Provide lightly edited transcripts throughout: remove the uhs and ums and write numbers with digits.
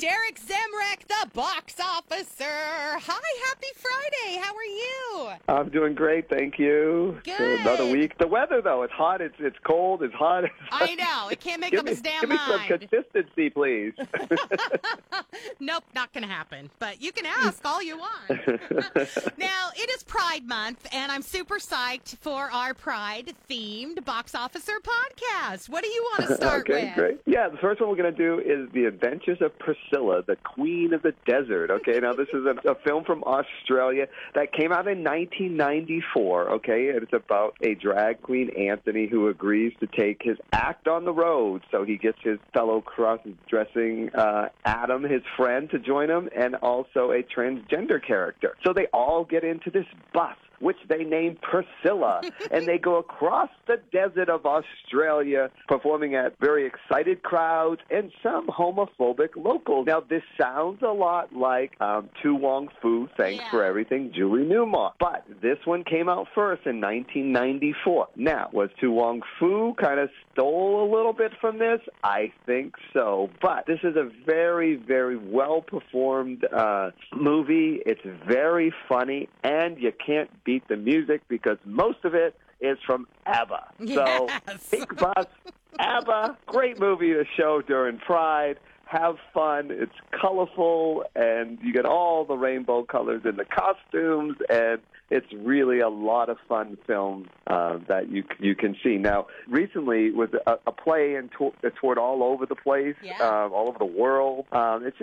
Derek Zemrek, the box officer. Hi, happy Friday. How are you? I'm doing great, thank you. Good. So another week. The weather, though, it's hot, it's cold, it's hot. I know. It can't make up its damn mind. Give me some consistency, please. Nope, not going to happen. But you can ask all you want. Now, it is Pride Month, and I'm super psyched for our Pride-themed box officer podcast. What do you want to start with? Great. Yeah, the first one we're going to do is The Adventures of Priscilla, the Queen of the Desert. Okay, now this is a film from Australia that came out in 1994. Okay, and it's about a drag queen, Anthony, who agrees to take his act on the road. So he gets his fellow cross-dressing Adam, his friend, to join him, and also a transgender character. So they all get into this bus, which they name Priscilla, and they go across the desert of Australia, performing at very excited crowds and some homophobic locals. Now, this sounds a lot like To Wong Foo, Thanks for Everything, Julie Newmar, but this one came out first in 1994. Now, was To Wong Foo kind of stole a little bit from this? I think so, but this is a very, very well-performed movie. It's very funny, and you can't beat the music because most of it is from ABBA. Yes. So, big bus, ABBA, great movie to show during Pride. Have fun. It's colorful, and you get all the rainbow colors in the costumes, and it's really a lot of fun film that you can see. Now, recently, with a play and toured all over the place, all over the world, it's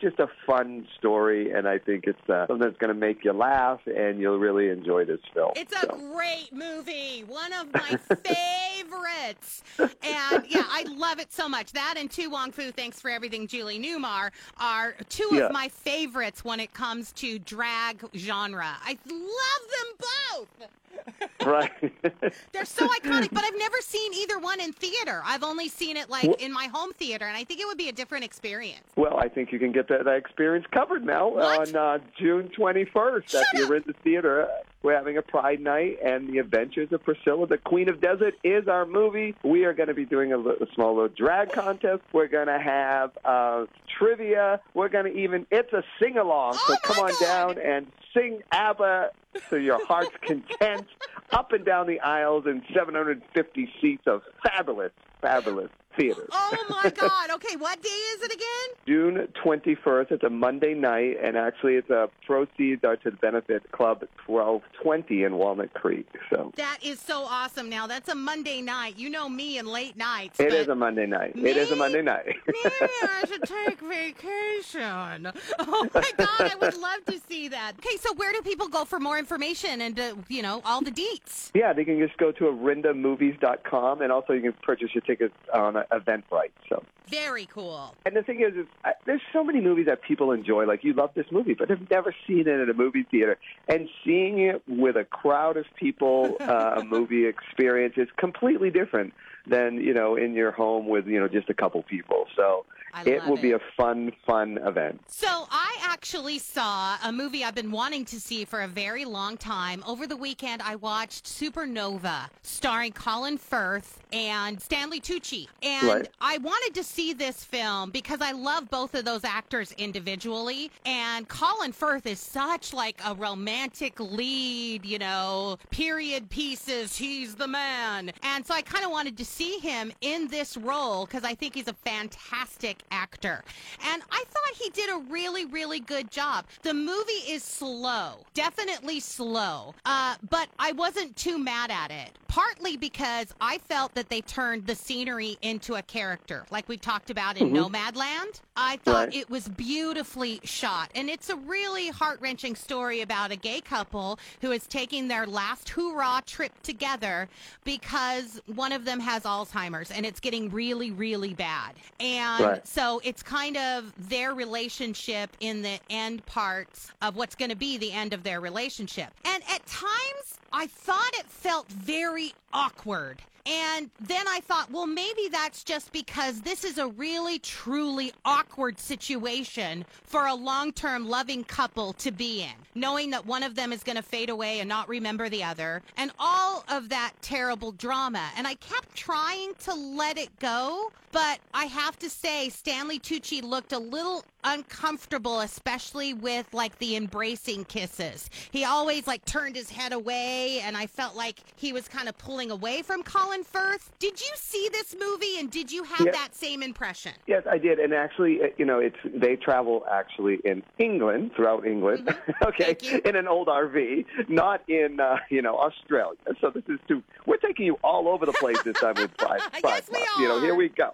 just a fun story, and I think it's something that's going to make you laugh, and you'll really enjoy this film. It's a great movie, one of my favorites, and yeah, I love it so much. That and To Wong Foo, Thanks for Everything, Julie Newmar are two of my favorites when it comes to drag genre. I love them both. Right. They're so iconic, but I've never seen either one in theater. I've only seen it, in my home theater, and I think it would be a different experience. Well, I think you can get that experience covered now on June 21st at the Orinda Theater. We're having a Pride Night, and The Adventures of Priscilla, the Queen of Desert, is our movie. We are going to be doing a small little drag contest. We're going to have trivia. We're going to it's a sing-along, so come on down and sing ABBA to your heart's content, up and down the aisles in 750 seats of fabulous theater. Oh, my God. Okay, what day is it again? June 21st. It's a Monday night, and actually it's proceeds are to the benefit Club 1220 in Walnut Creek. So that is so awesome. Now, that's a Monday night. You know me and late nights. It is a Monday night. It is a Monday night. Maybe I should take vacation. Oh, my God. I would love to see that. Okay, so where do people go for more information and, all the deets? Yeah, they can just go to orindamovies.com, and also you can purchase your tickets on Eventbrite. So very cool. And the thing is there's so many movies that people enjoy. Like, you love this movie, but have never seen it at a movie theater. And seeing it with a crowd of people, a movie experience is completely different than, in your home with, just a couple people. So it will be a fun event. So I actually saw a movie I've been wanting to see for a very long time. Over the weekend, I watched Supernova, starring Colin Firth and Stanley Tucci. And I wanted to see this film because I love both of those actors individually. And Colin Firth is such a romantic lead, period pieces. He's the man. And so I kind of wanted to see him in this role because I think he's a fantastic actor. And I thought he did a really, really good job. The movie is slow, definitely slow, but I wasn't too mad at it, partly because I felt that they turned the scenery into a character, like we talked about in Nomadland. I thought it was beautifully shot, and it's a really heart-wrenching story about a gay couple who is taking their last hoorah trip together because one of them has Alzheimer's, and it's getting really, really bad. And so it's kind of their relationship in the end parts of what's going to be the end of their relationship. And at times, I thought it felt very awkward And then I thought, well, maybe that's just because this is a really, truly awkward situation for a long-term loving couple to be in, knowing that one of them is going to fade away and not remember the other, and all of that terrible drama. And I kept trying to let it go, but I have to say, Stanley Tucci looked a little uncomfortable, especially with like the embracing kisses. He always like turned his head away, and I felt like he was kind of pulling away from Colin Firth. Did you see this movie, and did you have that same impression? Yes, I did. And actually, you know, they travel actually in England, throughout England, mm-hmm. okay, in an old RV, not in you know, Australia. So this is too. We're taking you all over the place this time with Yes, we are. You know, here we go.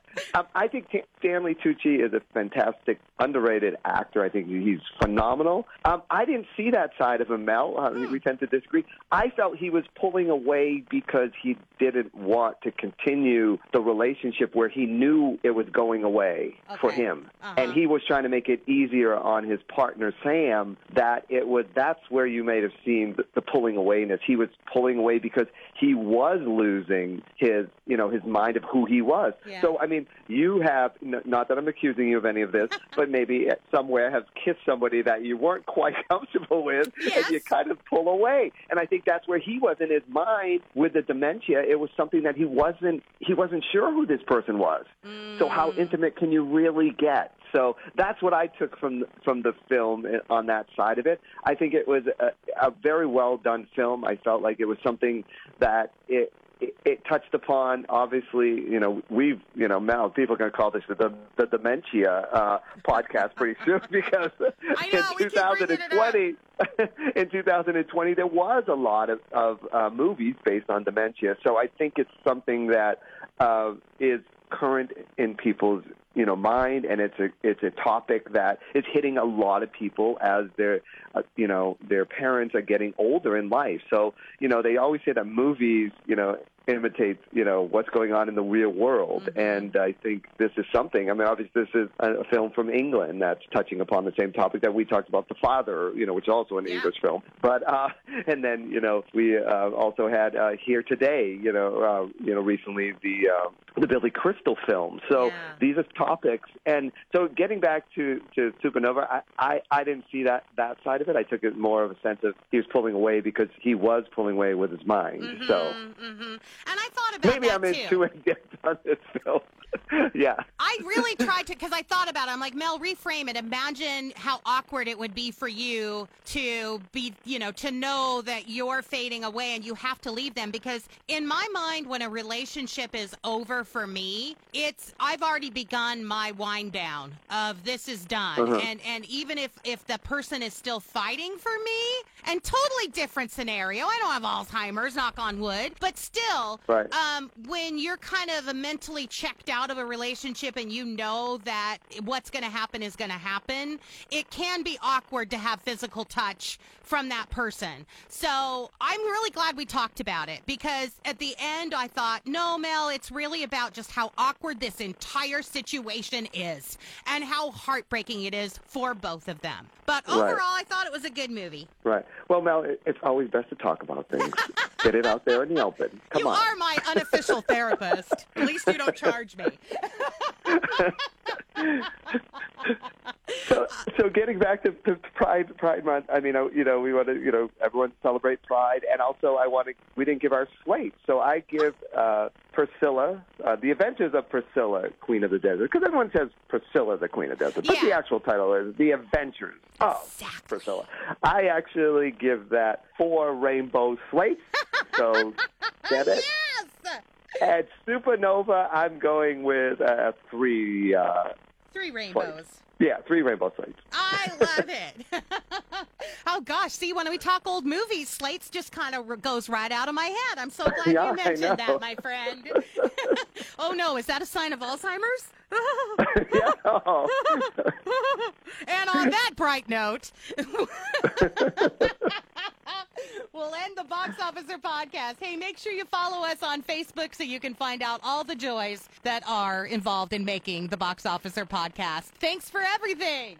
I think Stanley Tucci is a fantastic underrated actor. I think he's phenomenal. I didn't see that side of him, Mel. We tend to disagree. I felt he was pulling away because he didn't want to continue the relationship where he knew it was going away for him. Uh-huh. And he was trying to make it easier on his partner, Sam, that it would. That's where you may have seen the pulling awayness. He was pulling away because he was losing his, you know, his mind of who he was. Yeah. So, I mean, you have, not that I'm accusing you of any of this, but maybe somewhere have kissed somebody that you weren't quite comfortable with, yes. and you kind of pull away. And I think that's where he was in his mind with the dementia. It was something that he wasn't sure who this person was. Mm. So how intimate can you really get? So that's what I took from the film on that side of it. I think it was a very well done film. I felt like it was something that it touched upon, obviously, you know, we've, you know, Mel, people are going to call this the dementia podcast pretty soon because in 2020 there was a lot of movies based on dementia. So I think it's something that is current in people's, you know, mind, and it's a topic that is hitting a lot of people as their, you know, their parents are getting older in life. So, you know, they always say that movies, you know, imitates, you know, what's going on in the real world. Mm-hmm. And I think this is something, I mean, obviously this is a film from England that's touching upon the same topic that we talked about, The Father, you know, which is also an English film. But, and then, you know, we also had Here Today, you know, recently the Billy Crystal film. So these are topics. And so getting back to Supernova, I didn't see that side of it. I took it more of a sense of he was pulling away because he was pulling away with his mind. Mm-hmm, so. Mm-hmm. And I thought about maybe that, I'm in too in-depth on this film. Yeah. I really tried to, because I thought about it. I'm like, Mel, reframe it. Imagine how awkward it would be for you to be, you know, to know that you're fading away and you have to leave them. Because in my mind, when a relationship is over for me, I've already begun my wind down of this is done. Uh-huh. And even if the person is still fighting for me, and totally different scenario. I don't have Alzheimer's, knock on wood, but still. Right. When you're kind of mentally checked out of a relationship and you know that what's going to happen is going to happen, it can be awkward to have physical touch from that person. So I'm really glad we talked about it, because at the end I thought, no, Mel, it's really about just how awkward this entire situation is and how heartbreaking it is for both of them. But overall, I thought it was a good movie. Right. Well, Mel, it's always best to talk about things. Get it out there in the open. Come on. You are my unofficial therapist. At least you don't charge me. So getting back to Pride Month, I mean, you know, we want to, you know, everyone celebrate Pride, and also we didn't give our slate, so I give Priscilla, The Adventures of Priscilla, Queen of the Desert, because everyone says Priscilla, the Queen of the Desert, but the actual title is The Adventures of Priscilla. I actually give that 4 rainbow slates, so get it? Yes! At Supernova, I'm going with 3. 3 rainbows. Slates. Yeah, 3 rainbow slates. I love it. Oh, gosh. See, when we talk old movies, slates just kind of goes right out of my head. I'm so glad you mentioned that, my friend. Oh, no. Is that a sign of Alzheimer's? Yeah. And on that bright note, we'll end the Box Officer podcast. Hey, make sure you follow us on Facebook so you can find out all the joys that are involved in making the Box Officer podcast. Thanks for everything.